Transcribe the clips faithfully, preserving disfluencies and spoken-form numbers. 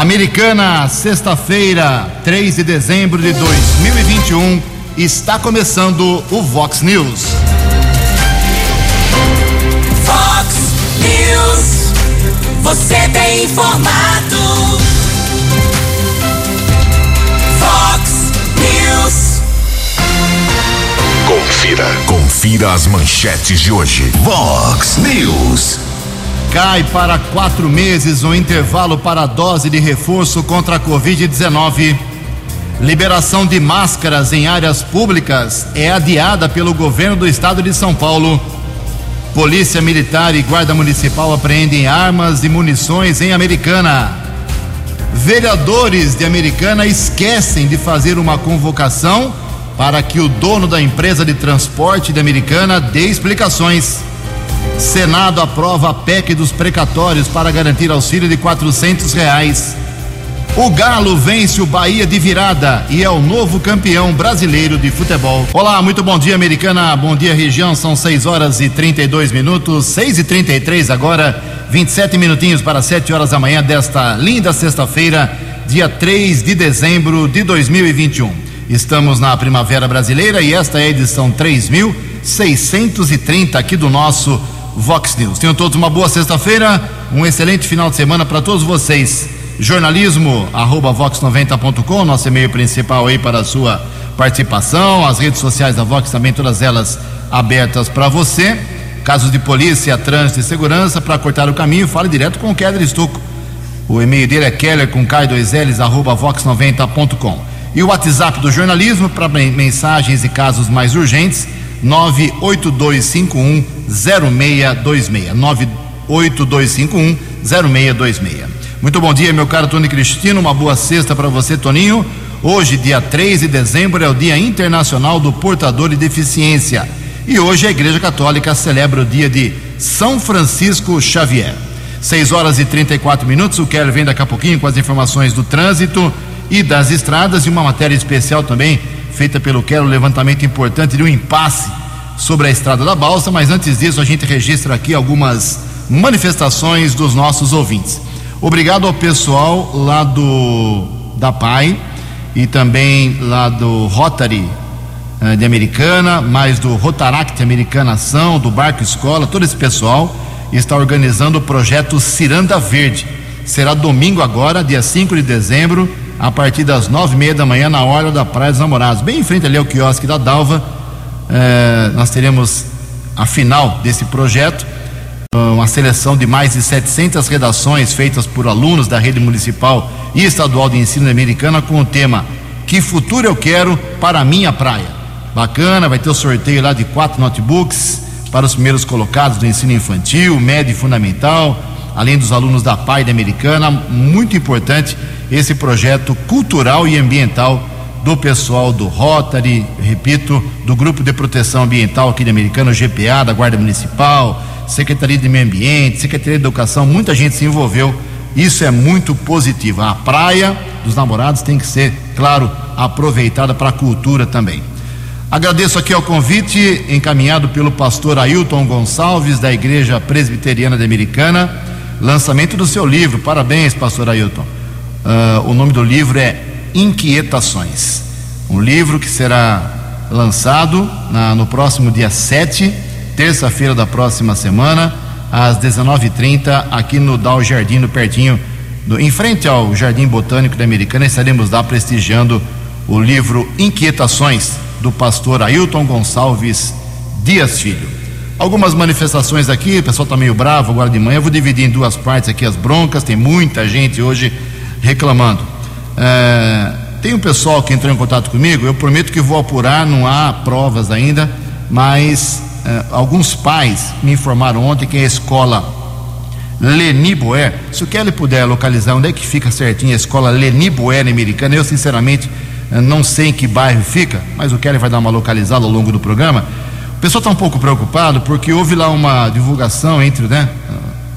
Americana, sexta-feira, três de dezembro de dois mil e vinte e um, está começando o Vox News. Vox News, você tem informado. Vox News. Confira, confira as manchetes de hoje. Vox News. Cai para quatro meses o intervalo para a dose de reforço contra a covid dezenove. Liberação de máscaras em áreas públicas é adiada pelo governo do estado de São Paulo. Polícia Militar e Guarda Municipal apreendem armas e munições em Americana. Vereadores de Americana esquecem de fazer uma convocação para que o dono da empresa de transporte de Americana dê explicações. Senado aprova a P E C dos precatórios para garantir auxílio de quatrocentos reais. O Galo vence o Bahia de virada e é o novo campeão brasileiro de futebol. Olá, muito bom dia, Americana. Bom dia, região. São seis horas e trinta e dois minutos, seis e trinta e três agora, vinte e sete minutinhos para sete horas da manhã desta linda sexta-feira, dia três de dezembro de dois mil e vinte e um. Estamos na Primavera Brasileira e esta é a edição três mil seiscentos e trinta aqui do nosso Vox News. Tenham todos uma boa sexta-feira, um excelente final de semana para todos vocês. Jornalismo, arroba vox noventa ponto com, nosso e-mail principal aí para a sua participação. As redes sociais da Vox também, todas elas abertas para você. Casos de polícia, trânsito e segurança, para cortar o caminho, fale direto com o Kélder Stocco. O e-mail dele é keller com k dois l's, arroba vox noventa ponto com. E o WhatsApp do jornalismo, para mensagens e casos mais urgentes, nove oito dois cinco um zero seis dois seis, nove oito dois cinco um zero seis dois seis. Muito bom dia, meu caro Tony Cristino, uma boa sexta para você, Toninho. Hoje, dia três de dezembro, é o Dia Internacional do Portador de Deficiência e hoje a Igreja Católica celebra o dia de São Francisco Xavier. seis horas e trinta e quatro minutos, o Keller vem daqui a pouquinho com as informações do trânsito e das estradas e uma matéria especial também feita pelo Keller, um levantamento importante de um impasse sobre a estrada da Balsa, mas antes disso a gente registra aqui algumas manifestações dos nossos ouvintes. Obrigado ao pessoal lá do da P A I e também lá do Rotary eh, de Americana, mais do Rotaract Americana Ação, do Barco Escola, todo esse pessoal está organizando o projeto Ciranda Verde. Será domingo agora, dia cinco de dezembro, a partir das nove e meia da manhã, na hora da Praia dos Namorados, bem em frente ali ao quiosque da Dalva. eh, nós teremos a final desse projeto, uma seleção de mais de setecentas redações feitas por alunos da rede municipal e estadual de ensino Americana, com o tema "Que futuro eu quero para a minha praia". Bacana, vai ter o sorteio lá de quatro notebooks para os primeiros colocados do ensino infantil, médio e fundamental, além dos alunos da P A I da Americana. Muito importante esse projeto cultural e ambiental do pessoal do Rotary, repito, do Grupo de Proteção Ambiental aqui de Americana, o G P A, da Guarda Municipal, Secretaria de Meio Ambiente, Secretaria de Educação, muita gente se envolveu. Isso é muito positivo. A Praia dos Namorados tem que ser, claro, aproveitada para a cultura também. Agradeço aqui ao convite encaminhado pelo pastor Ailton Gonçalves, da Igreja Presbiteriana de Americana, lançamento do seu livro. Parabéns, pastor Ailton. Uh, o nome do livro é Inquietações, um livro que será lançado na, no próximo dia sete, terça-feira da próxima semana, às dezenove e trinta, aqui no Dal Jardim, no pertinho, do, em frente ao Jardim Botânico da Americana. Estaremos lá prestigiando o livro Inquietações, do pastor Ailton Gonçalves Dias Filho. Algumas manifestações aqui, o pessoal está meio bravo agora de manhã. Eu vou dividir em duas partes aqui as broncas, tem muita gente hoje reclamando. É, tem um pessoal que entrou em contato comigo, eu prometo que vou apurar, não há provas ainda, mas é, alguns pais me informaram ontem que a escola Leni Boé, se o Kelly puder localizar onde é que fica certinho a escola Leni Boé na Americana, eu sinceramente não sei em que bairro fica, mas o Kelly vai dar uma localizada ao longo do programa. O pessoal está um pouco preocupado porque houve lá uma divulgação entre, né,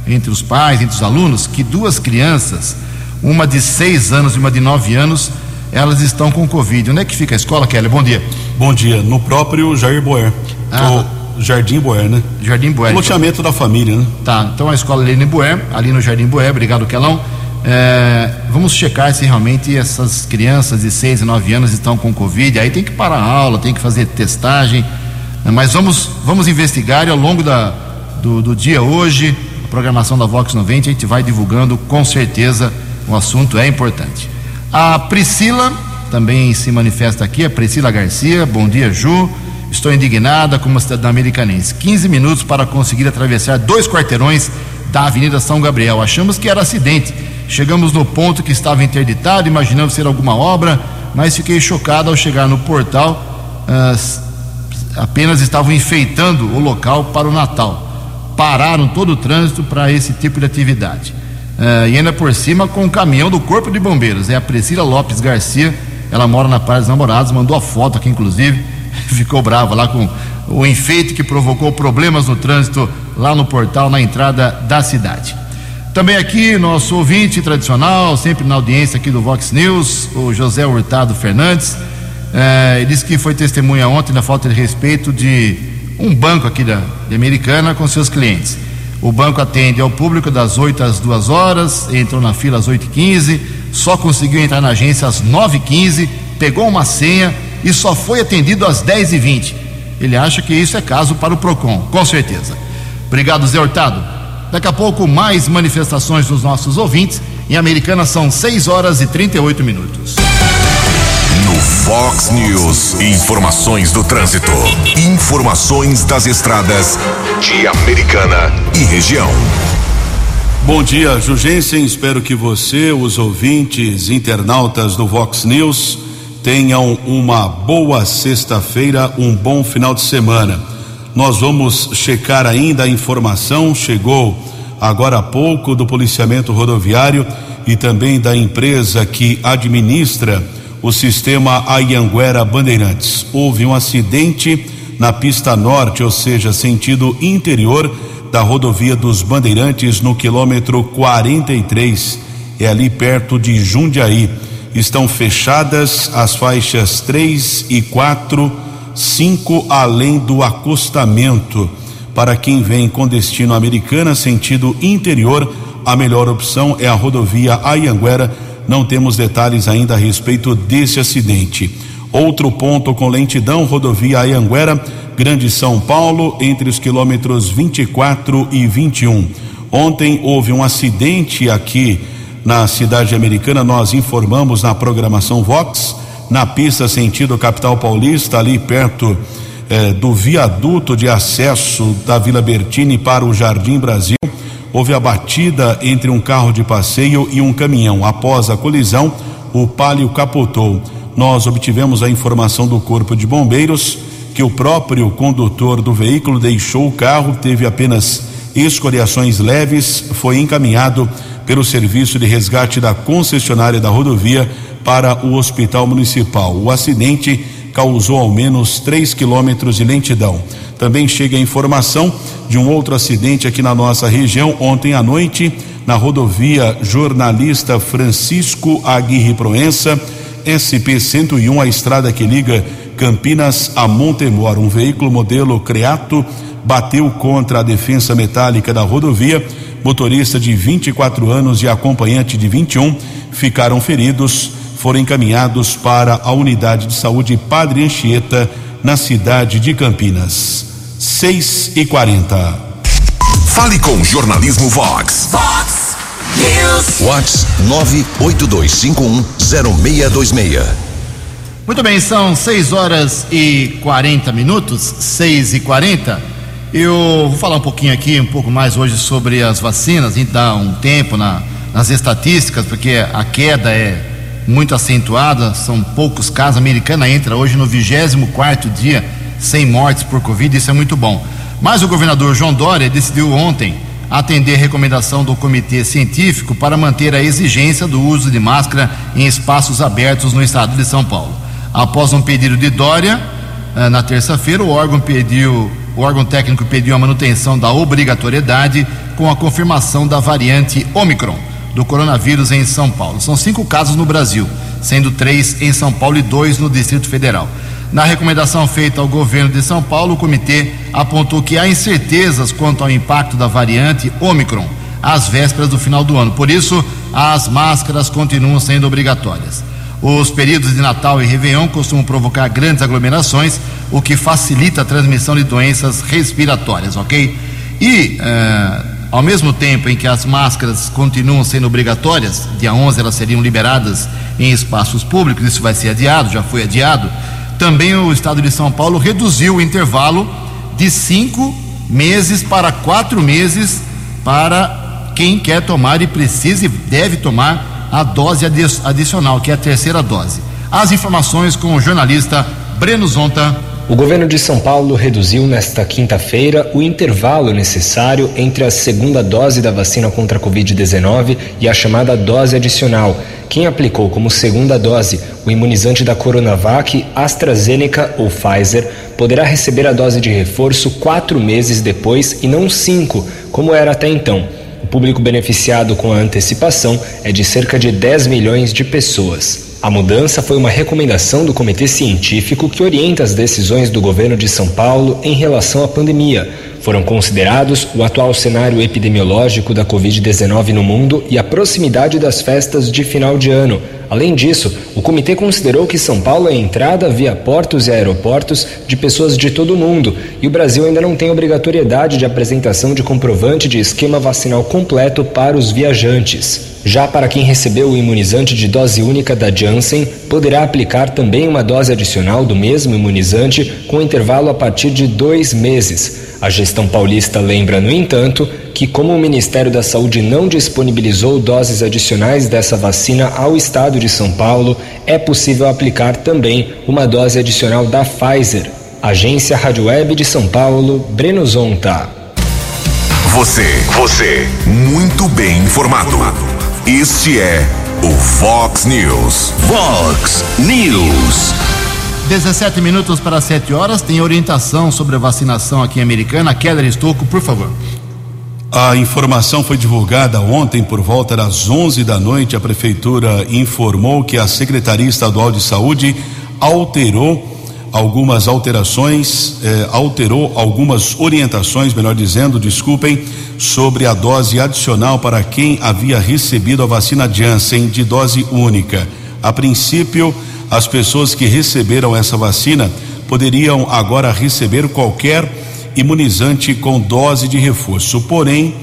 entre os pais, entre os alunos, que duas crianças, uma de seis anos e uma de nove anos, elas estão com Covid. Onde é que fica a escola, Kelly? Bom dia. Bom dia. No próprio Jardim Boer. Ah. O Jardim Boer, né? Jardim Boer. O loteamento então da família, né? Tá. Então a escola Leni Boer, ali no Jardim Boer. Obrigado, Kelão. É, vamos checar se realmente essas crianças de seis e nove anos estão com Covid. Aí tem que parar a aula, tem que fazer testagem, né? Mas vamos, vamos investigar, e ao longo da, do, do dia hoje, a programação da Vox noventa, a gente vai divulgando, com certeza o assunto é importante. A Priscila também se manifesta aqui, a Priscila Garcia. Bom dia, Ju. Estou indignada como cidadã americanense. quinze minutos para conseguir atravessar dois quarteirões da Avenida São Gabriel. Achamos que era acidente. Chegamos no ponto que estava interditado, imaginando ser alguma obra, mas fiquei chocado ao chegar no portal. As, apenas estavam enfeitando o local para o Natal. Pararam todo o trânsito para esse tipo de atividade. Uh, e ainda por cima com o caminhão do Corpo de Bombeiros. É a Priscila Lopes Garcia, ela mora na Praia dos Namorados, mandou a foto aqui, inclusive, ficou brava lá com o enfeite que provocou problemas no trânsito lá no portal, na entrada da cidade. Também aqui, nosso ouvinte tradicional, sempre na audiência aqui do Vox News, o José Hurtado Fernandes. É, ele disse que foi testemunha ontem da falta de respeito de um banco aqui da, de Americana com seus clientes. O banco atende ao público das oito às duas horas, entrou na fila às oito e quinze, só conseguiu entrar na agência às nove e quinze, pegou uma senha e só foi atendido às dez e vinte. Ele acha que isso é caso para o PROCON, com certeza. Obrigado, Zé Hurtado. Daqui a pouco, mais manifestações dos nossos ouvintes. Em Americana são seis horas e trinta e oito minutos. No Vox News, informações do trânsito, informações das estradas de Americana e região. Bom dia, Jugensen. Espero que você, os ouvintes, internautas do Vox News, tenham uma boa sexta-feira, um bom final de semana. Nós vamos checar ainda a informação, chegou agora há pouco, do policiamento rodoviário e também da empresa que administra o sistema Ayanguera Bandeirantes. Houve um acidente na pista norte, ou seja, sentido interior da rodovia dos Bandeirantes, no quilômetro quarenta e três, é ali perto de Jundiaí. Estão fechadas as faixas três e quatro, cinco, além do acostamento. Para quem vem com destino Americana, sentido interior, a melhor opção é a rodovia Ayanguera. Não temos detalhes ainda a respeito desse acidente. Outro ponto com lentidão, rodovia Ayanguera, Grande São Paulo, entre os quilômetros vinte e quatro e vinte e um. Ontem houve um acidente aqui na cidade Americana, nós informamos na programação Vox. Na pista sentido capital paulista, ali perto eh, do viaduto de acesso da Vila Bertini para o Jardim Brasil, houve a batida entre um carro de passeio e um caminhão. Após a colisão, o Palio capotou. Nós obtivemos a informação do Corpo de Bombeiros que o próprio condutor do veículo deixou o carro, teve apenas escoriações leves, foi encaminhado pelo serviço de resgate da concessionária da rodovia para o Hospital Municipal. O acidente causou ao menos três quilômetros de lentidão. Também chega a informação de um outro acidente aqui na nossa região, ontem à noite, na rodovia Jornalista Francisco Aguirre Proença, S P cento e um, a estrada que liga Campinas a Montemor. Um veículo modelo Creato bateu contra a defensa metálica da rodovia. Motorista de vinte e quatro anos e acompanhante de vinte e um ficaram feridos. Foram encaminhados para a unidade de saúde Padre Anchieta, na cidade de Campinas. seis e quarenta. Fale com o jornalismo Vox. Vox News. Vox nove oito dois cinco um zero seis dois seis. Muito bem, são seis horas e quarenta minutos, seis e quarenta. Eu vou falar um pouquinho aqui, um pouco mais hoje sobre as vacinas. A gente dá um tempo na, nas estatísticas, porque a queda é muito acentuada, são poucos casos. A Americana entra hoje no vigésimo quarto dia sem mortes por Covid, isso é muito bom. Mas o governador João Dória decidiu ontem atender a recomendação do comitê científico para manter a exigência do uso de máscara em espaços abertos no estado de São Paulo. Após um pedido de Dória, na terça-feira, o órgão pediu, o órgão técnico pediu a manutenção da obrigatoriedade com a confirmação da variante Ômicron do coronavírus em São Paulo. São cinco casos no Brasil, sendo três em São Paulo e dois no Distrito Federal. Na recomendação feita ao governo de São Paulo, o comitê apontou que há incertezas quanto ao impacto da variante Ômicron às vésperas do final do ano. Por isso, as máscaras continuam sendo obrigatórias. Os períodos de Natal e Réveillon costumam provocar grandes aglomerações, o que facilita a transmissão de doenças respiratórias, ok? E, uh, ao mesmo tempo em que as máscaras continuam sendo obrigatórias, dia onze elas seriam liberadas em espaços públicos, isso vai ser adiado, já foi adiado, também o estado de São Paulo reduziu o intervalo de cinco meses para quatro meses para quem quer tomar e precisa e deve tomar a dose adicional, que é a terceira dose. As informações com o jornalista Breno Zonta. O governo de São Paulo reduziu nesta quinta-feira o intervalo necessário entre a segunda dose da vacina contra a covid dezenove e a chamada dose adicional. Quem aplicou como segunda dose o imunizante da Coronavac, AstraZeneca ou Pfizer poderá receber a dose de reforço quatro meses depois e não cinco, como era até então. O público beneficiado com a antecipação é de cerca de dez milhões de pessoas. A mudança foi uma recomendação do Comitê Científico que orienta as decisões do governo de São Paulo em relação à pandemia. Foram considerados o atual cenário epidemiológico da covid dezenove no mundo e a proximidade das festas de final de ano. Além disso, o comitê considerou que São Paulo é entrada via portos e aeroportos de pessoas de todo o mundo e o Brasil ainda não tem obrigatoriedade de apresentação de comprovante de esquema vacinal completo para os viajantes. Já para quem recebeu o imunizante de dose única da Janssen, poderá aplicar também uma dose adicional do mesmo imunizante com intervalo a partir de dois meses. A gestão paulista lembra, no entanto, que como o Ministério da Saúde não disponibilizou doses adicionais dessa vacina ao estado de São Paulo, é possível aplicar também uma dose adicional da Pfizer. Agência Rádio Web de São Paulo, Breno Zonta. Você, você, muito bem informado. Este é o Vox News. Vox News. dezessete minutos para sete horas. Tem orientação sobre a vacinação aqui em Americana. Kélder Stocco, por favor. A informação foi divulgada ontem por volta das onze da noite. A prefeitura informou que a Secretaria Estadual de Saúde alterou algumas alterações, eh, alterou algumas orientações, melhor dizendo, desculpem, sobre a dose adicional para quem havia recebido a vacina Janssen de dose única. A princípio, as pessoas que receberam essa vacina poderiam agora receber qualquer imunizante com dose de reforço. Porém,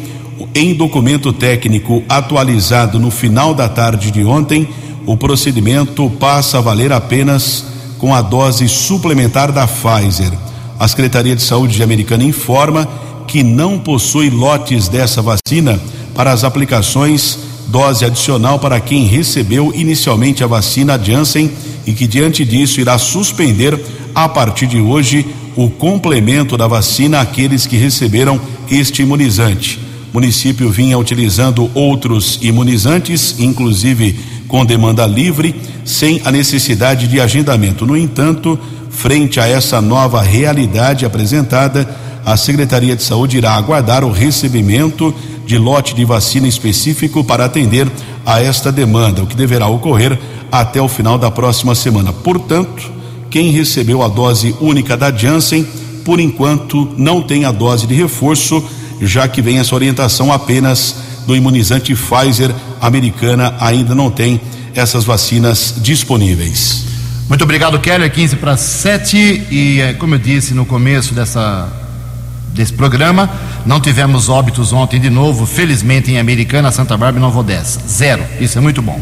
em documento técnico atualizado no final da tarde de ontem, o procedimento passa a valer apenas com a dose suplementar da Pfizer. A Secretaria de Saúde de Americana informa que não possui lotes dessa vacina para as aplicações dose adicional para quem recebeu inicialmente a vacina Janssen e que, diante disso, irá suspender, a partir de hoje, o complemento da vacina àqueles que receberam este imunizante. O município vinha utilizando outros imunizantes, inclusive com demanda livre, sem a necessidade de agendamento. No entanto, frente a essa nova realidade apresentada, a Secretaria de Saúde irá aguardar o recebimento de lote de vacina específico para atender a esta demanda, o que deverá ocorrer até o final da próxima semana. Portanto, quem recebeu a dose única da Janssen, por enquanto, não tem a dose de reforço, já que vem essa orientação apenas do imunizante Pfizer. Americana ainda não tem essas vacinas disponíveis. Muito obrigado, Keller. quinze para sete e, como eu disse no começo dessa, desse programa, não tivemos óbitos ontem de novo, felizmente, em Americana, Santa Bárbara e Nova Odessa. Zero. Isso é muito bom.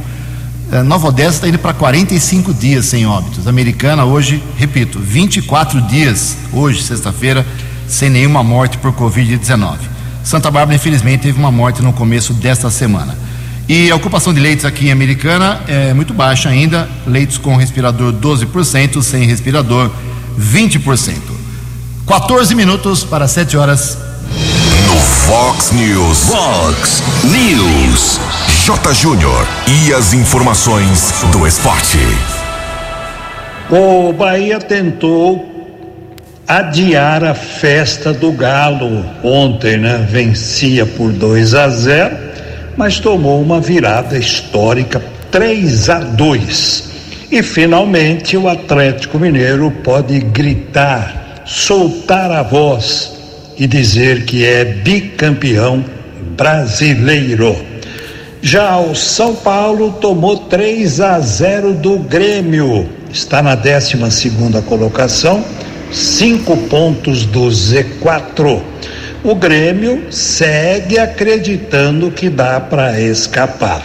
Nova Odessa está indo para quarenta e cinco dias sem óbitos. Americana hoje, repito, vinte e quatro dias, hoje, sexta-feira, sem nenhuma morte por covid dezenove. Santa Bárbara, infelizmente, teve uma morte no começo desta semana. E a ocupação de leitos aqui em Americana é muito baixa ainda, leitos com respirador doze por cento, sem respirador vinte por cento. quatorze minutos para sete horas. No Vox News. Vox News. J. Júnior e as informações do esporte. O Bahia tentou adiar a festa do Galo ontem, né? Vencia por dois a zero. Mas tomou uma virada histórica, três a dois. E finalmente o Atlético Mineiro pode gritar, soltar a voz e dizer que é bicampeão brasileiro. Já o São Paulo tomou três a zero do Grêmio. Está na décima segunda colocação, cinco pontos do Z quatro. O Grêmio segue acreditando que dá para escapar.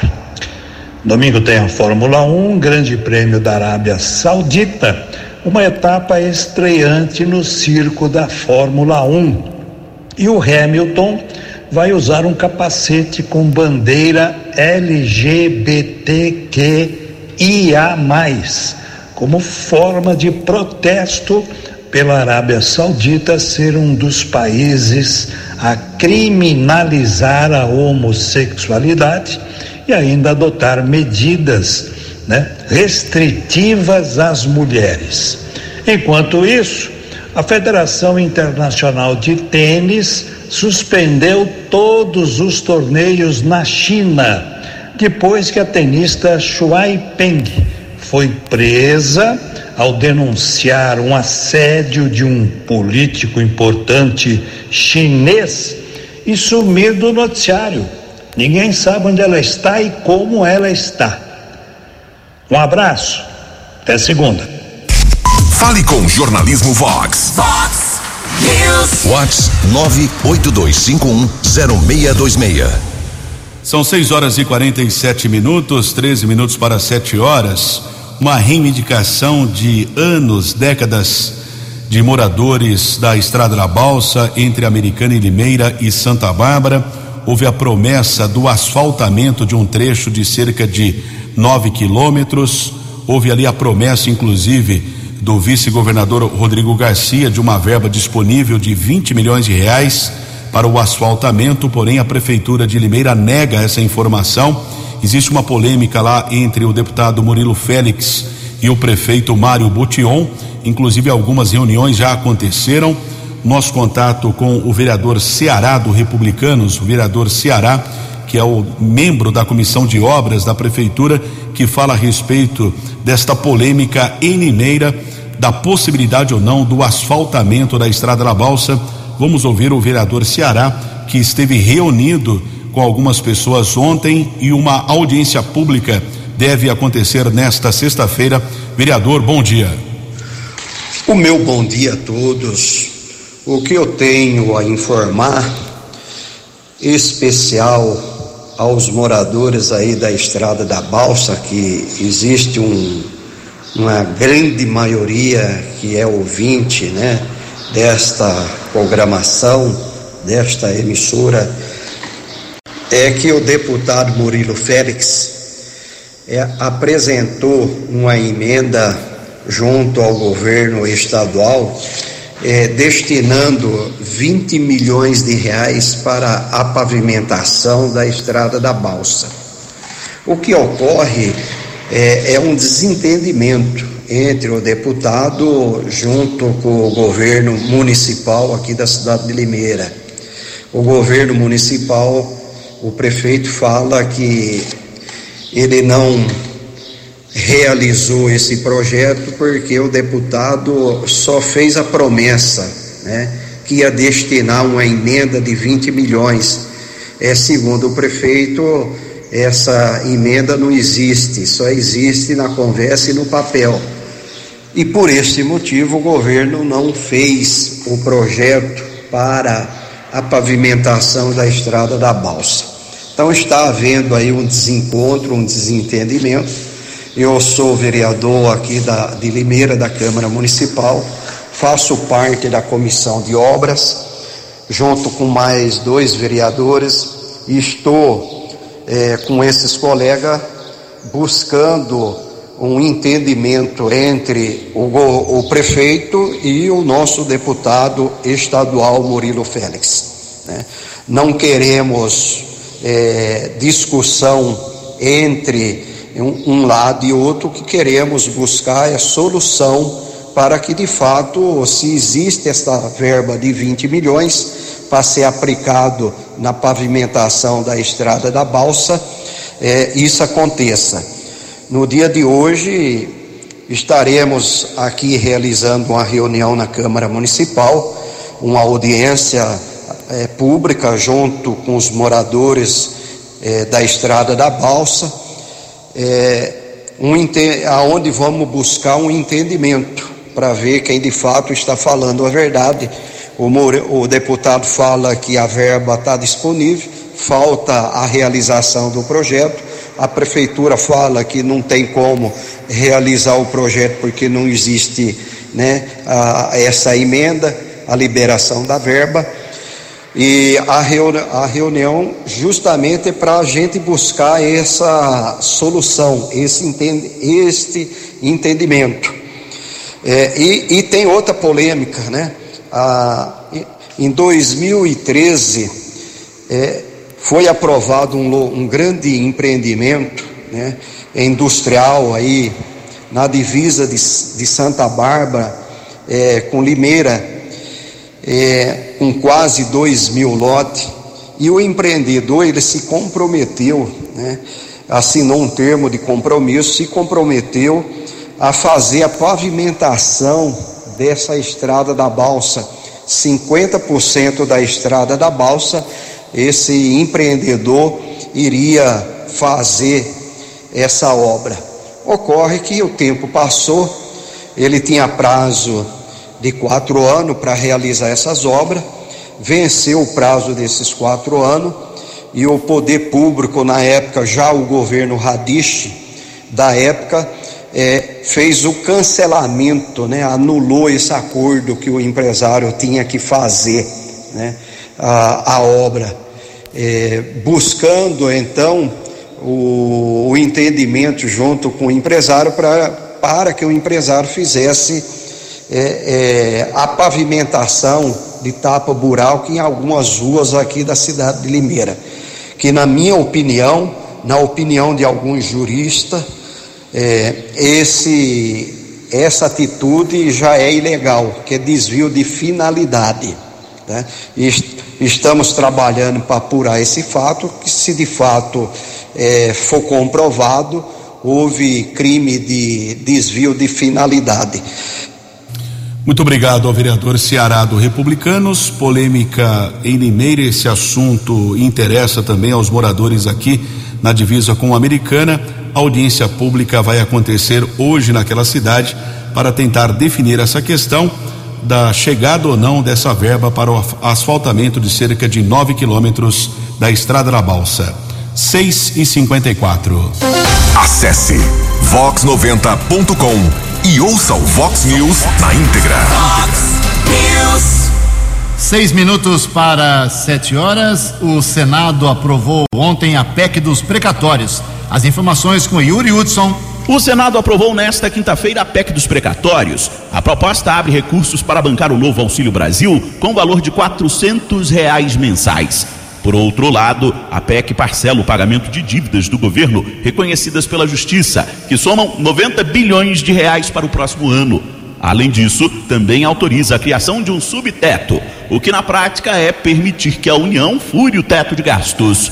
Domingo tem a Fórmula um, Grande Prêmio da Arábia Saudita, uma etapa estreante no circo da Fórmula um. E o Hamilton vai usar um capacete com bandeira L G B T Q I A mais, como forma de protesto pela Arábia Saudita ser um dos países a criminalizar a homossexualidade e ainda adotar medidas, né, restritivas às mulheres. Enquanto isso, a Federação Internacional de Tênis suspendeu todos os torneios na China, depois que a tenista Shuai Peng foi presa ao denunciar um assédio de um político importante chinês e sumir do noticiário. Ninguém sabe onde ela está e como ela está. Um abraço, até segunda. Fale com o jornalismo Vox. Vox News. Vox nove oito dois cinco um zero seis dois seis. São seis horas e quarenta e sete minutos, treze minutos para sete horas. Uma reivindicação de anos, décadas, de moradores da Estrada da Balsa entre Americana e Limeira e Santa Bárbara. Houve a promessa do asfaltamento de um trecho de cerca de nove quilômetros. Houve ali a promessa, inclusive, do vice-governador Rodrigo Garcia de uma verba disponível de vinte milhões de reais para o asfaltamento, porém a prefeitura de Limeira nega essa informação. Existe uma polêmica lá entre o deputado Murilo Félix e o prefeito Mário Botion, inclusive algumas reuniões já aconteceram. Nosso contato com o vereador Ceará do Republicanos, o vereador Ceará, que é o membro da Comissão de Obras da Prefeitura, que fala a respeito desta polêmica em Limeira, da possibilidade ou não do asfaltamento da Estrada da Balsa. Vamos ouvir o vereador Ceará, que esteve reunido com algumas pessoas ontem e uma audiência pública deve acontecer nesta sexta-feira. Vereador, bom dia. O meu bom dia a todos. O que eu tenho a informar, especial aos moradores aí da Estrada da Balsa, que existe um, uma grande maioria que é ouvinte, né, desta programação, desta emissora, é que o deputado Murilo Félix é, apresentou uma emenda junto ao governo estadual, É, destinando vinte milhões de reais para a pavimentação da Estrada da Balsa. O que ocorre é, é um desentendimento entre o deputado junto com o governo municipal aqui da cidade de Limeira. O governo municipal, o prefeito fala que ele não realizou esse projeto porque o deputado só fez a promessa, né, que ia destinar uma emenda de vinte milhões. É, segundo o prefeito, essa emenda não existe, só existe na conversa e no papel. E por este motivo o governo não fez o projeto para a pavimentação da Estrada da Balsa. Então está havendo aí um desencontro, um desentendimento. Eu sou vereador aqui da, de Limeira, da Câmara Municipal, faço parte da Comissão de Obras, junto com mais dois vereadores, e estou é, com esses colegas buscando um entendimento entre o, o prefeito e o nosso deputado estadual Murilo Félix, né? Não queremos é, discussão entre um lado e outro. O que queremos buscar é a solução para que, de fato, se existe esta verba de vinte milhões para ser aplicado na pavimentação da Estrada da Balsa, é, isso aconteça. No dia de hoje, estaremos aqui realizando uma reunião na Câmara Municipal, uma audiência é, pública junto com os moradores é, da estrada da Balsa, é, um, aonde vamos buscar um entendimento para ver quem de fato está falando a verdade. O, o deputado fala que a verba está disponível, falta a realização do projeto. A prefeitura fala que não tem como realizar o projeto porque não existe, né, a, essa emenda, a liberação da verba. E a, reuni a reunião justamente é para a gente buscar essa solução, esse entende este entendimento. É, e, e tem outra polêmica, né? Ah, em dois mil e treze é, foi aprovado um, um grande empreendimento, né, industrial aí na divisa de, de Santa Bárbara, é, com Limeira, é, com quase dois mil lotes, e o empreendedor ele se comprometeu, né, assinou um termo de compromisso, se comprometeu a fazer a pavimentação dessa estrada da Balsa, cinquenta por cento da estrada da Balsa, esse empreendedor iria fazer essa obra. Ocorre que o tempo passou, ele tinha prazo de quatro anos para realizar essas obras, venceu o prazo desses quatro anos, e o poder público na época, já o governo Radiche da época, É, fez o cancelamento, né, anulou esse acordo que o empresário tinha que fazer, né, a, a obra, é, buscando então o, o entendimento junto com o empresário pra, para que o empresário fizesse é, é, a pavimentação de tapa buraco em algumas ruas aqui da cidade de Limeira, que na minha opinião, na opinião de alguns juristas, É, esse, essa atitude já é ilegal, que é desvio de finalidade, né? Estamos trabalhando para apurar esse fato, que se de fato é, for comprovado, houve crime de desvio de finalidade. Muito obrigado ao vereador Ceará do Republicanos. Polêmica em Limeira, esse assunto interessa também aos moradores aqui na divisa com a Americana. A audiência pública vai acontecer hoje naquela cidade para tentar definir essa questão da chegada ou não dessa verba para o asfaltamento de cerca de nove quilômetros da estrada da Balsa. seis e cinquenta e quatro. Acesse vox noventa ponto com e ouça o Vox News na íntegra. Vox News. Seis minutos para sete horas. O Senado aprovou ontem a P E C dos precatórios. As informações com Yuri Hudson. O Senado aprovou nesta quinta-feira a P E C dos precatórios. A proposta abre recursos para bancar o novo Auxílio Brasil com valor de R$ quatrocentos reais mensais. Por outro lado, a P E C parcela o pagamento de dívidas do governo reconhecidas pela Justiça, que somam noventa bilhões de reais para o próximo ano. Além disso, também autoriza a criação de um subteto, o que na prática é permitir que a União fure o teto de gastos.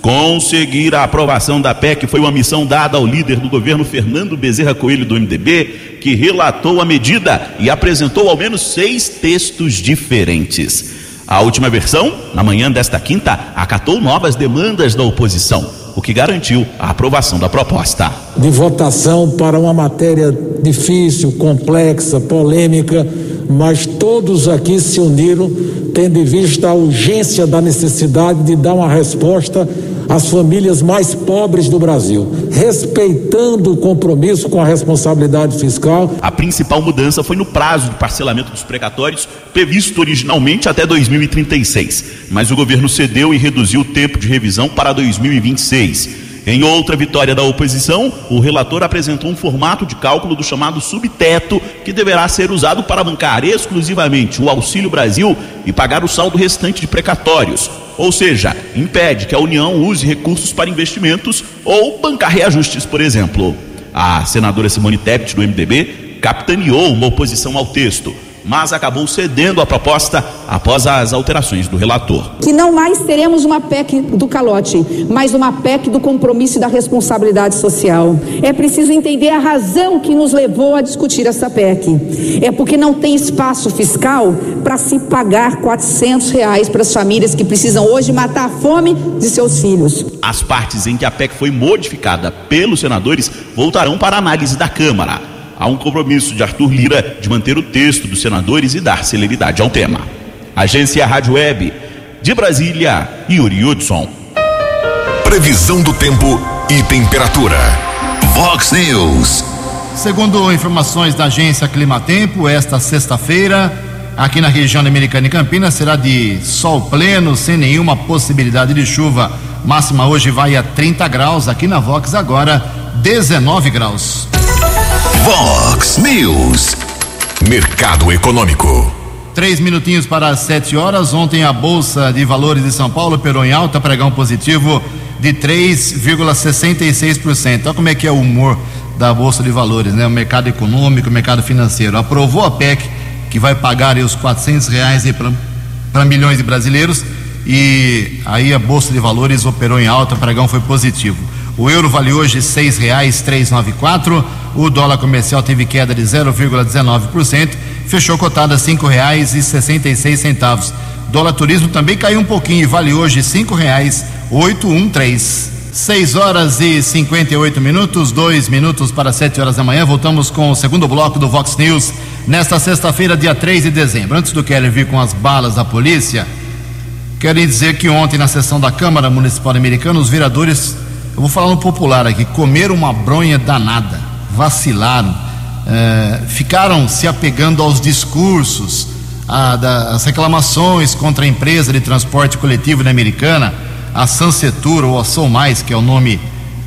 Conseguir a aprovação da P E C foi uma missão dada ao líder do governo, Fernando Bezerra Coelho, do M D B, que relatou a medida e apresentou ao menos seis textos diferentes. A última versão, na manhã desta quinta, acatou novas demandas da oposição, o que garantiu a aprovação da proposta. De votação para uma matéria difícil, complexa, polêmica, mas todos aqui se uniram, tendo em vista a urgência da necessidade de dar uma resposta às famílias mais pobres do Brasil, respeitando o compromisso com a responsabilidade fiscal. A principal mudança foi no prazo de parcelamento dos precatórios, previsto originalmente até dois mil e trinta e seis, mas o governo cedeu e reduziu o tempo de revisão para dois mil e vinte e seis. Em outra vitória da oposição, o relator apresentou um formato de cálculo do chamado subteto, que deverá ser usado para bancar exclusivamente o Auxílio Brasil e pagar o saldo restante de precatórios. Ou seja, impede que a União use recursos para investimentos ou bancar reajustes, por exemplo. A senadora Simone Tebet, do M D B, capitaneou uma oposição ao texto, mas acabou cedendo à proposta após as alterações do relator. Que não mais teremos uma P E C do calote, mas uma P E C do compromisso e da responsabilidade social. É preciso entender a razão que nos levou a discutir essa P E C. É porque não tem espaço fiscal para se pagar quatrocentos reais para as famílias que precisam hoje matar a fome de seus filhos. As partes em que a P E C foi modificada pelos senadores voltarão para a análise da Câmara. Há um compromisso de Arthur Lira de manter o texto dos senadores e dar celeridade ao tema. Agência Rádio Web, de Brasília, Yuri Hudson. Previsão do tempo e temperatura. Vox News. Segundo informações da agência Climatempo, esta sexta-feira, aqui na região da Americana e Campinas, será de sol pleno, sem nenhuma possibilidade de chuva. Máxima hoje vai a trinta graus, aqui na Vox agora, dezenove graus. Vox News, mercado econômico. Três minutinhos para as sete horas. Ontem a Bolsa de Valores de São Paulo operou em alta, pregão positivo de três vírgula sessenta e seis por cento. Olha como é que é o humor da Bolsa de Valores, né? O mercado econômico, o mercado financeiro. Aprovou a P E C que vai pagar aí os quatrocentos reais para milhões de brasileiros, e aí a Bolsa de Valores operou em alta, pregão foi positivo. O euro vale hoje seis reais e trezentos e noventa e quatro. O dólar comercial teve queda de zero vírgula dezenove por cento, fechou cotada a cinco reais e sessenta e seis centavos. Dólar turismo também caiu um pouquinho e vale hoje cinco reais e oitocentos e treze. seis horas e cinquenta e oito minutos, dois minutos para sete horas da manhã. Voltamos com o segundo bloco do Vox News nesta sexta-feira, dia três de dezembro. Antes do Keller vir com as balas da polícia, quero dizer que ontem na sessão da Câmara Municipal Americana, os vereadores, eu vou falar no popular aqui, comeram uma bronha danada, vacilaram, eh, ficaram se apegando aos discursos, a, da, as reclamações contra a empresa de transporte coletivo da Americana, a Sansetur, ou a Sou Mais, que é o nome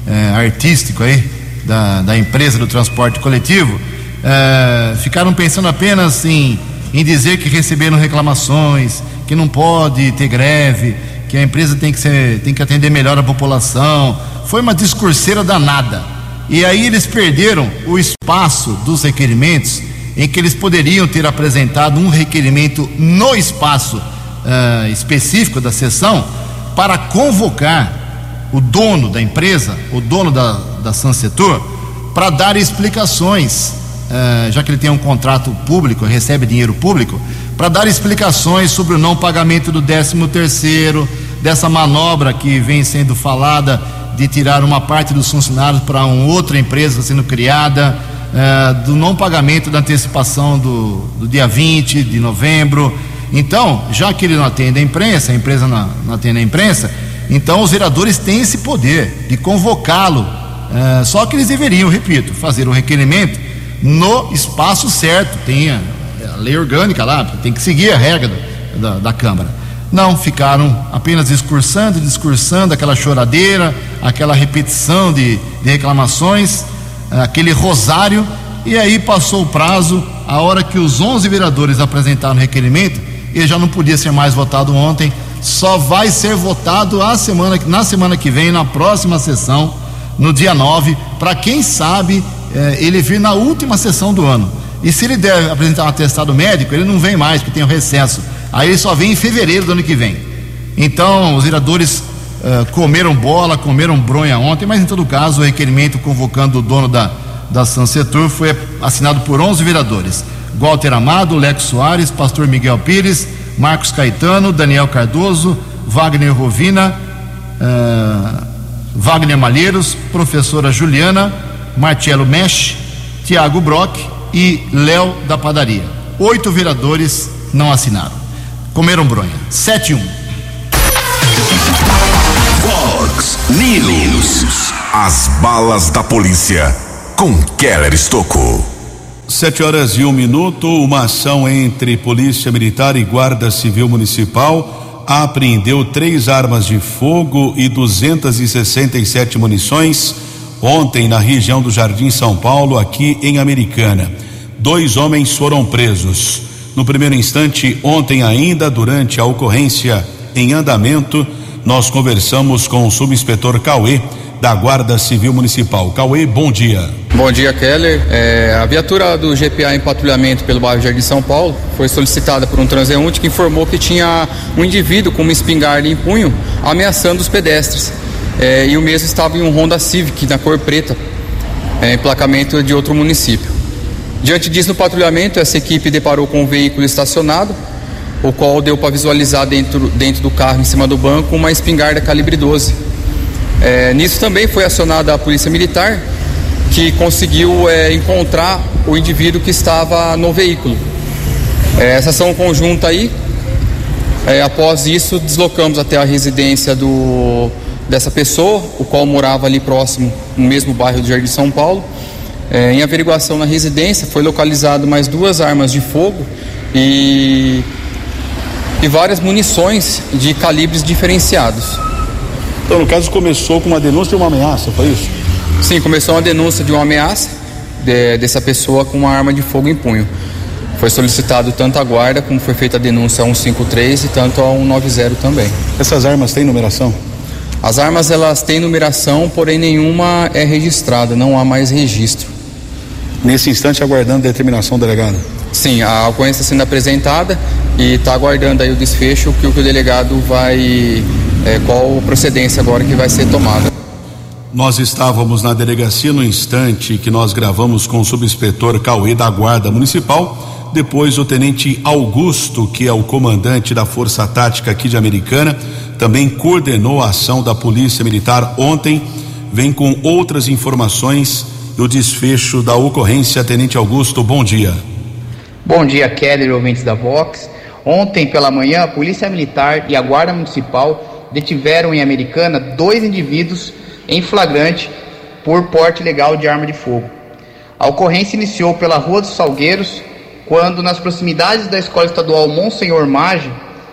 eh, artístico aí da, da empresa do transporte coletivo, eh, ficaram pensando apenas em, em dizer que receberam reclamações, que não pode ter greve, que a empresa tem que, ser, tem que atender melhor a população. Foi uma discurseira danada. E aí eles perderam o espaço dos requerimentos, em que eles poderiam ter apresentado um requerimento no espaço uh, específico da sessão para convocar o dono da empresa, o dono da, da Sansetur, para dar explicações, uh, já que ele tem um contrato público, recebe dinheiro público, para dar explicações sobre o não pagamento do décimo terceiro, dessa manobra que vem sendo falada de tirar uma parte dos funcionários para uma outra empresa sendo criada, uh, do não pagamento da antecipação do, do dia vinte de novembro. Então, já que ele não atende a imprensa, a empresa não, não atende a imprensa, então os vereadores têm esse poder de convocá-lo, uh, só que eles deveriam, repito, fazer o requerimento no espaço certo, tenha lei orgânica lá, tem que seguir a regra da, da Câmara. Não, ficaram apenas discursando, discursando, aquela choradeira, aquela repetição de, de reclamações, aquele rosário, e aí passou o prazo. A hora que os onze vereadores apresentaram o requerimento, ele já não podia ser mais votado ontem, só vai ser votado a semana, na semana que vem, na próxima sessão, no dia nove, para quem sabe eh, ele vir na última sessão do ano. E se ele deve apresentar um atestado médico, ele não vem mais, porque tem o recesso. Aí ele só vem em fevereiro do ano que vem. Então, os vereadores uh, comeram bola, comeram bronha ontem, mas em todo caso, o requerimento convocando o dono da, da Sansetur foi assinado por onze vereadores: Walter Amado, Leco Soares, Pastor Miguel Pires, Marcos Caetano, Daniel Cardoso, Wagner Rovina, uh, Wagner Malheiros, Professora Juliana, Marcelo Mesh, Tiago Brock e Léo da Padaria. Oito vereadores não assinaram. Comeram bronha. sete a um. Vox News. As balas da polícia com Kélder Stocco. Sete horas e um minuto. Uma ação entre Polícia Militar e Guarda Civil Municipal apreendeu três armas de fogo e duzentas e sessenta e sete munições ontem na região do Jardim São Paulo, aqui em Americana. Dois homens foram presos. No primeiro instante, ontem ainda, durante a ocorrência em andamento, nós conversamos com o subinspetor Cauê, da Guarda Civil Municipal. Cauê, bom dia. Bom dia, Keller. É, a viatura do G P A em patrulhamento pelo bairro Jardim São Paulo foi solicitada por um transeunte que informou que tinha um indivíduo com uma espingarda em punho ameaçando os pedestres. É, e o mesmo estava em um Honda Civic na cor preta, é, emplacamento de outro município. Diante disso, no patrulhamento, essa equipe deparou com um veículo estacionado, o qual deu para visualizar dentro, dentro do carro, em cima do banco, uma espingarda calibre doze. É, nisso também foi acionada a polícia militar, que conseguiu é, encontrar o indivíduo que estava no veículo. É, essa ação conjunta aí, é, após isso, deslocamos até a residência do... dessa pessoa, o qual morava ali próximo, no mesmo bairro do Jardim São Paulo. É, em averiguação na residência, foi localizado mais duas armas de fogo e, e várias munições de calibres diferenciados. Então, no caso, começou com uma denúncia de uma ameaça, foi isso? Sim, começou uma denúncia de uma ameaça de, dessa pessoa com uma arma de fogo em punho. Foi solicitado tanto a guarda, como foi feita a denúncia a cento e cinquenta e três e tanto a cento e noventa também. Essas armas têm numeração? As armas, elas têm numeração, porém nenhuma é registrada, não há mais registro. Nesse instante, aguardando determinação do delegado? Sim, a ocorrência está sendo apresentada e está aguardando aí o desfecho, que o que o delegado vai... É, qual a procedência agora que vai ser tomada. Nós estávamos na delegacia no instante que nós gravamos com o subinspetor Cauê da Guarda Municipal, depois o tenente Augusto, que é o comandante da Força Tática aqui de Americana, também coordenou a ação da Polícia Militar ontem, vem com outras informações do desfecho da ocorrência. Tenente Augusto, bom dia. Bom dia, Keller, ouvintes da Vox. Ontem pela manhã, a Polícia Militar e a Guarda Municipal detiveram em Americana dois indivíduos em flagrante por porte ilegal de arma de fogo. A ocorrência iniciou pela Rua dos Salgueiros, quando nas proximidades da Escola Estadual Monsenhor Maggi,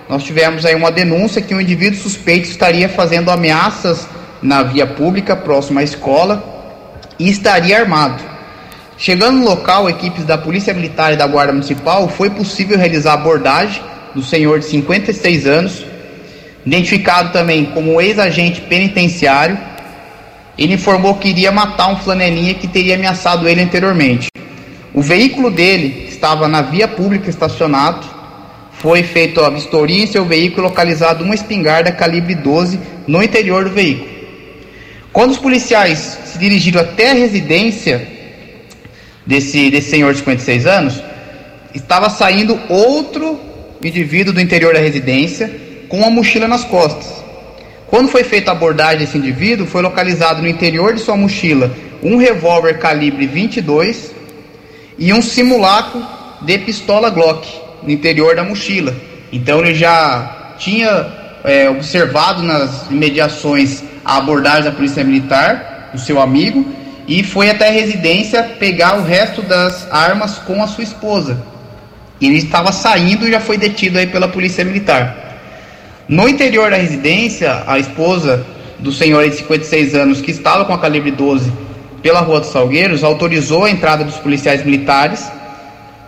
nós tivemos aí uma denúncia que um indivíduo suspeito estaria fazendo ameaças na via pública próxima à escola e estaria armado. Chegando no local, equipes da Polícia Militar e da Guarda Municipal, foi possível realizar a abordagem do senhor de cinquenta e seis anos, identificado também como ex-agente penitenciário. Ele informou que iria matar um flanelinha que teria ameaçado ele anteriormente. O veículo dele estava na via pública estacionado. Foi feita a vistoria em seu veículo, localizado uma espingarda calibre doze no interior do veículo. Quando os policiais se dirigiram até a residência desse, desse senhor de cinquenta e seis anos, estava saindo outro indivíduo do interior da residência com uma mochila nas costas. Quando foi feita a abordagem desse indivíduo, foi localizado no interior de sua mochila um revólver calibre vinte e dois e um simulacro de pistola Glock no interior da mochila. Então ele já tinha é, observado nas imediações a abordagem da Polícia Militar, o seu amigo, e foi até a residência pegar o resto das armas com a sua esposa. Ele estava saindo e já foi detido aí pela Polícia Militar. No interior da residência, a esposa do senhor de cinquenta e seis anos, que estava com a calibre doze pela Rua dos Salgueiros, autorizou a entrada dos policiais militares.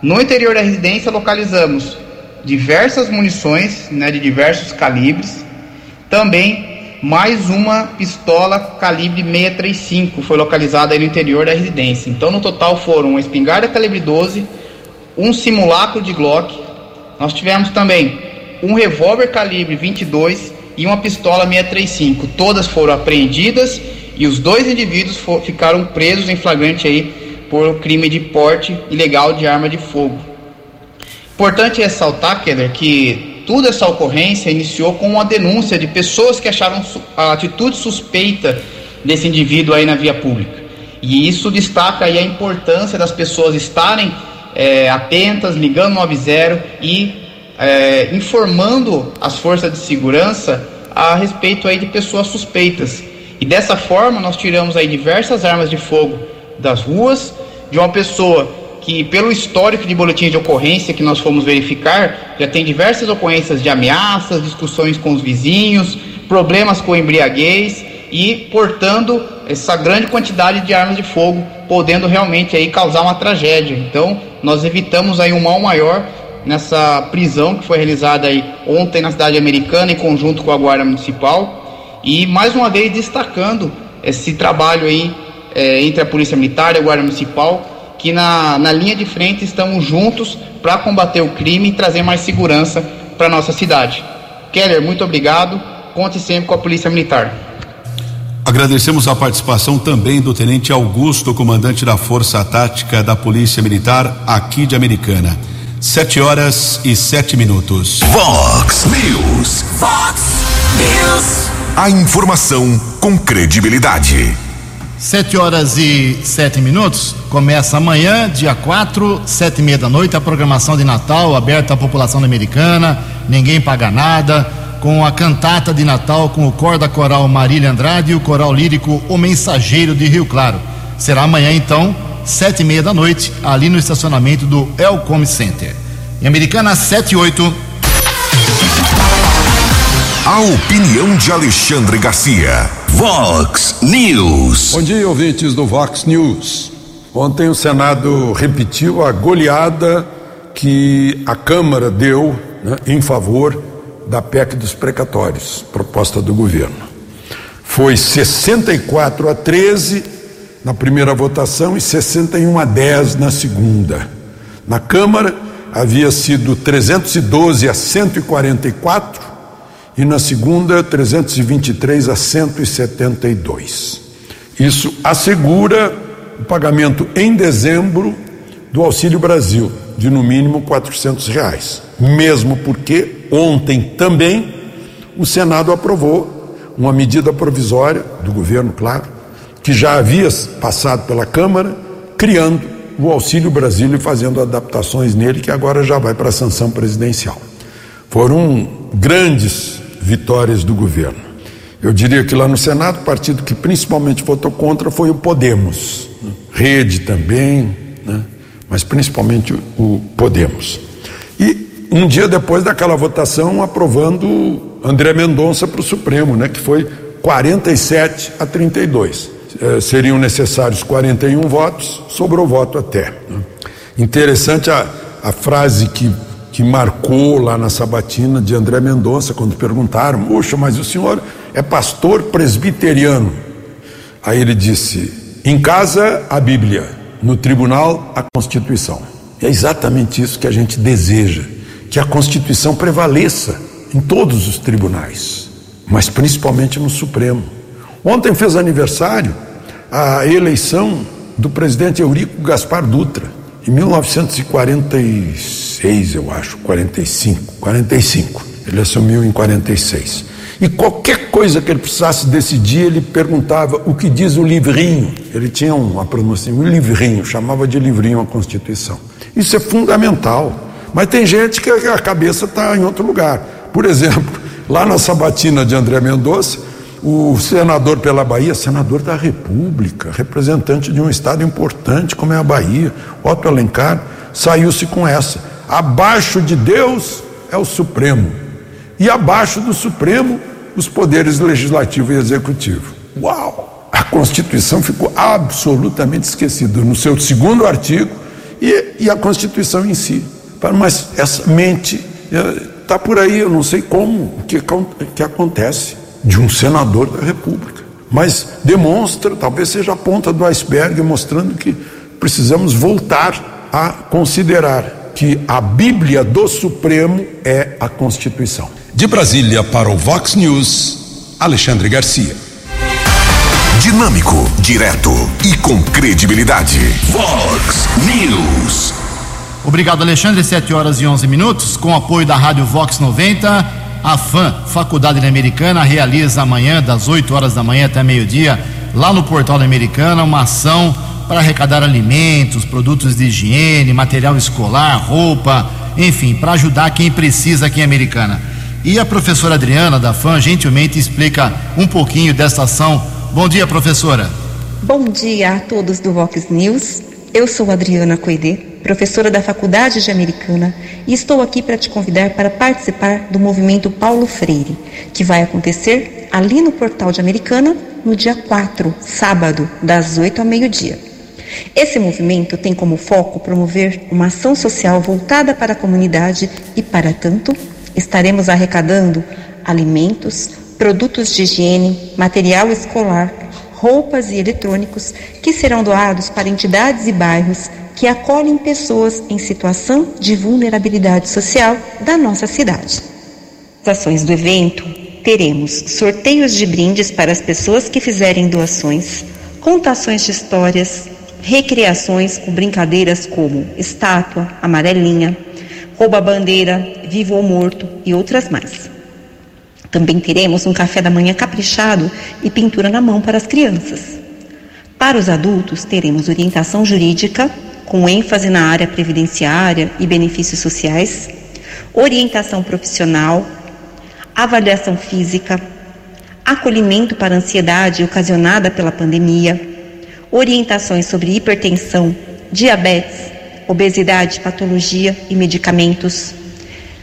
No interior da residência localizamos diversas munições, né, de diversos calibres. Também mais uma pistola calibre seiscentos e trinta e cinco foi localizada aí no interior da residência. Então no total foram uma espingarda calibre doze, um simulacro de Glock. Nós tivemos também um revólver calibre vinte e dois e uma pistola seiscentos e trinta e cinco. Todas foram apreendidas e os dois indivíduos for, ficaram presos em flagrante aí por o crime de porte ilegal de arma de fogo. Importante ressaltar, Keller, que toda essa ocorrência iniciou com uma denúncia de pessoas que acharam a atitude suspeita desse indivíduo aí na via pública. E isso destaca aí a importância das pessoas estarem é, atentas, ligando noventa e é, informando as forças de segurança a respeito aí de pessoas suspeitas. E dessa forma nós tiramos aí diversas armas de fogo das ruas, de uma pessoa que, pelo histórico de boletim de ocorrência que nós fomos verificar, já tem diversas ocorrências de ameaças, discussões com os vizinhos, problemas com embriaguez e portando essa grande quantidade de armas de fogo, podendo realmente aí causar uma tragédia. Então, nós evitamos aí um mal maior nessa prisão que foi realizada aí ontem na cidade americana em conjunto com a Guarda Municipal. E mais uma vez destacando esse trabalho aí é, entre a Polícia Militar e a Guarda Municipal, que na, na linha de frente estamos juntos para combater o crime e trazer mais segurança para a nossa cidade. Keller, muito obrigado. Conte sempre com a Polícia Militar. Agradecemos a participação também do Tenente Augusto, comandante da Força Tática da Polícia Militar aqui de Americana. Sete horas e sete minutos. Vox News. Vox News. A informação com credibilidade. Sete horas e sete minutos. Começa amanhã, dia quatro, sete e meia da noite, a programação de Natal aberta à população americana. Ninguém paga nada. Com a cantata de Natal com o cor da coral Marília Andrade e o coral lírico O Mensageiro de Rio Claro. Será amanhã então, sete e meia da noite, ali no estacionamento do Elcom Center. Em Americana, sete e oito. A opinião de Alexandre Garcia. Vox News. Bom dia, ouvintes do Vox News. Ontem o Senado repetiu a goleada que a Câmara deu, né, em favor da P E C dos precatórios, proposta do governo. Foi sessenta e quatro a treze na primeira votação e sessenta e um a dez na segunda. Na Câmara havia sido trezentos e doze a cento e quarenta e quatro e na segunda trezentos e vinte e três a cento e setenta e dois. Isso assegura o pagamento em dezembro do Auxílio Brasil, de no mínimo quatrocentos reais. Mesmo porque ontem também o Senado aprovou uma medida provisória do governo, claro, que já havia passado pela Câmara, criando o Auxílio Brasil e fazendo adaptações nele, que agora já vai para a sanção presidencial. Foram grandes vitórias do governo. Eu diria que lá no Senado, o partido que principalmente votou contra foi o Podemos, né? Rede também, né? Mas principalmente o Podemos. E um dia depois daquela votação, aprovando André Mendonça para o Supremo, né, que foi quarenta e sete a trinta e dois. É, seriam necessários quarenta e um votos, sobrou voto até. Né? Interessante a, a frase que, que marcou lá na sabatina de André Mendonça, quando perguntaram: "Poxa, mas o senhor é pastor presbiteriano?" Aí ele disse: "Em casa, a Bíblia, no tribunal, a Constituição." É exatamente isso que a gente deseja, que a Constituição prevaleça em todos os tribunais, mas principalmente no Supremo. Ontem fez aniversário a eleição do presidente Eurico Gaspar Dutra, em mil novecentos e quarenta e seis, eu acho, quarenta e cinco, quarenta e cinco. Ele assumiu em quarenta e seis. E qualquer coisa que ele precisasse decidir, ele perguntava o que diz o livrinho. Ele tinha uma pronúncia, um livrinho, chamava de livrinho a Constituição. Isso é fundamental. Mas tem gente que a cabeça está em outro lugar. Por exemplo, lá na sabatina de André Mendonça, o senador pela Bahia, senador da República, representante de um estado importante como é a Bahia, Otto Alencar, saiu-se com essa: abaixo de Deus é o Supremo, e abaixo do Supremo os poderes legislativo e executivo. Uau! A Constituição ficou absolutamente esquecida no seu segundo artigo e, e a Constituição em si. Mas essa mente está por aí, eu não sei como, o que, que acontece de um senador da República. Mas demonstra, talvez seja a ponta do iceberg, mostrando que precisamos voltar a considerar que a Bíblia do Supremo é a Constituição. De Brasília para o Vox News, Alexandre Garcia. Dinâmico, direto e com credibilidade. Vox News. Obrigado, Alexandre. sete horas e onze minutos. Com apoio da Rádio Vox noventa, a F A M, Faculdade da Americana, realiza amanhã, das oito horas da manhã até meio-dia, lá no Portal da Americana, uma ação para arrecadar alimentos, produtos de higiene, material escolar, roupa, enfim, para ajudar quem precisa aqui em Americana. E a professora Adriana, da F A M, gentilmente explica um pouquinho dessa ação. Bom dia, professora. Bom dia a todos do Vox News. Eu sou Adriana Coedê, professora da Faculdade de Americana, e estou aqui para te convidar para participar do movimento Paulo Freire, que vai acontecer ali no Portal de Americana no dia quatro, sábado, das oito ao meio-dia. Esse movimento tem como foco promover uma ação social voltada para a comunidade e, para tanto, estaremos arrecadando alimentos, produtos de higiene, material escolar, roupas e eletrônicos que serão doados para entidades e bairros que acolhem pessoas em situação de vulnerabilidade social da nossa cidade. As ações do evento, teremos sorteios de brindes para as pessoas que fizerem doações, contações de histórias, recriações com brincadeiras como estátua, amarelinha, rouba a bandeira, vivo ou morto e outras mais. Também teremos um café da manhã caprichado e pintura na mão para as crianças. Para os adultos, teremos orientação jurídica, com ênfase na área previdenciária e benefícios sociais, orientação profissional, avaliação física, acolhimento para ansiedade ocasionada pela pandemia, orientações sobre hipertensão, diabetes, obesidade, patologia e medicamentos,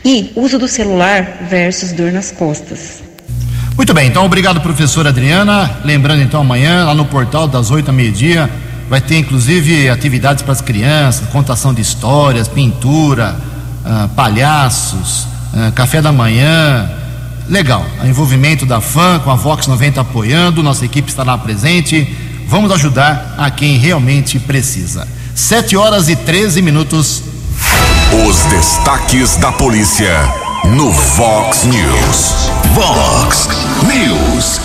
e uso do celular versus dor nas costas. Muito bem, então obrigado, professora Adriana. Lembrando, então, amanhã, lá no portal das oito à meio-dia, vai ter inclusive atividades para as crianças, contação de histórias, pintura, uh, palhaços, uh, café da manhã. Legal, o envolvimento da F A M com a Vox noventa apoiando, nossa equipe estará presente. Vamos ajudar a quem realmente precisa. sete horas e treze minutos. Os destaques da polícia no Vox News. Vox News.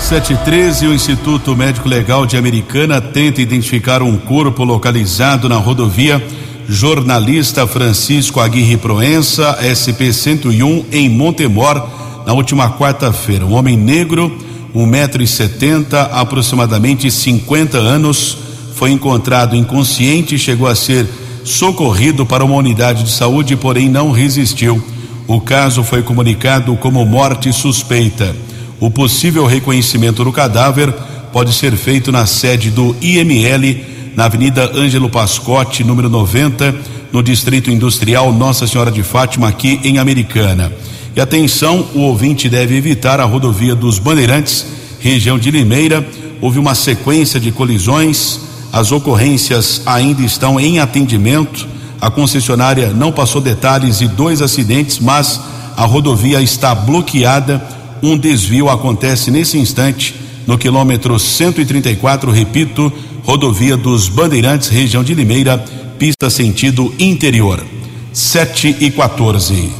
sete e treze, o Instituto Médico Legal de Americana tenta identificar um corpo localizado na rodovia Jornalista Francisco Aguirre Proença, S P cento e um, em Montemor, na última quarta-feira. Um homem negro, um metro e setenta, aproximadamente cinquenta anos, foi encontrado inconsciente e chegou a ser socorrido para uma unidade de saúde, porém não resistiu. O caso foi comunicado como morte suspeita. O possível reconhecimento do cadáver pode ser feito na sede do I M L, na Avenida Ângelo Pascotti, número noventa, no Distrito Industrial Nossa Senhora de Fátima, aqui em Americana. E atenção, o ouvinte deve evitar a rodovia dos Bandeirantes, região de Limeira. Houve uma sequência de colisões, as ocorrências ainda estão em atendimento. A concessionária não passou detalhes de dois acidentes, mas a rodovia está bloqueada. Um desvio acontece nesse instante no quilômetro cento e trinta e quatro, repito, rodovia dos Bandeirantes, região de Limeira, pista sentido interior. sete e quatorze.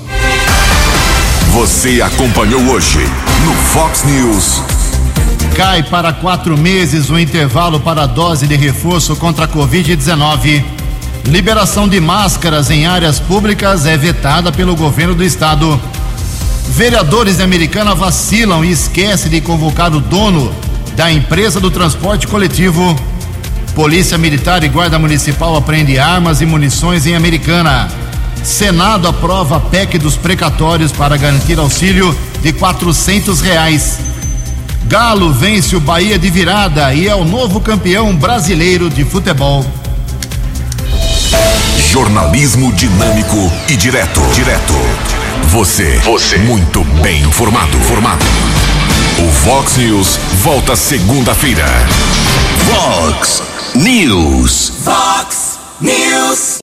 Você acompanhou hoje no Fox News. Cai para quatro meses o intervalo para a dose de reforço contra a covid dezenove. Liberação de máscaras em áreas públicas é vetada pelo governo do estado. Vereadores de Americana vacilam e esquecem de convocar o dono da empresa do transporte coletivo. Polícia Militar e Guarda Municipal apreendem armas e munições em Americana. Senado aprova a P E C dos precatórios para garantir auxílio de quatrocentos reais. Galo vence o Bahia de virada e é o novo campeão brasileiro de futebol. Jornalismo dinâmico e direto. Direto. Você. Você. Muito bem informado. Formado. O Vox News volta segunda-feira. Vox News. Vox News.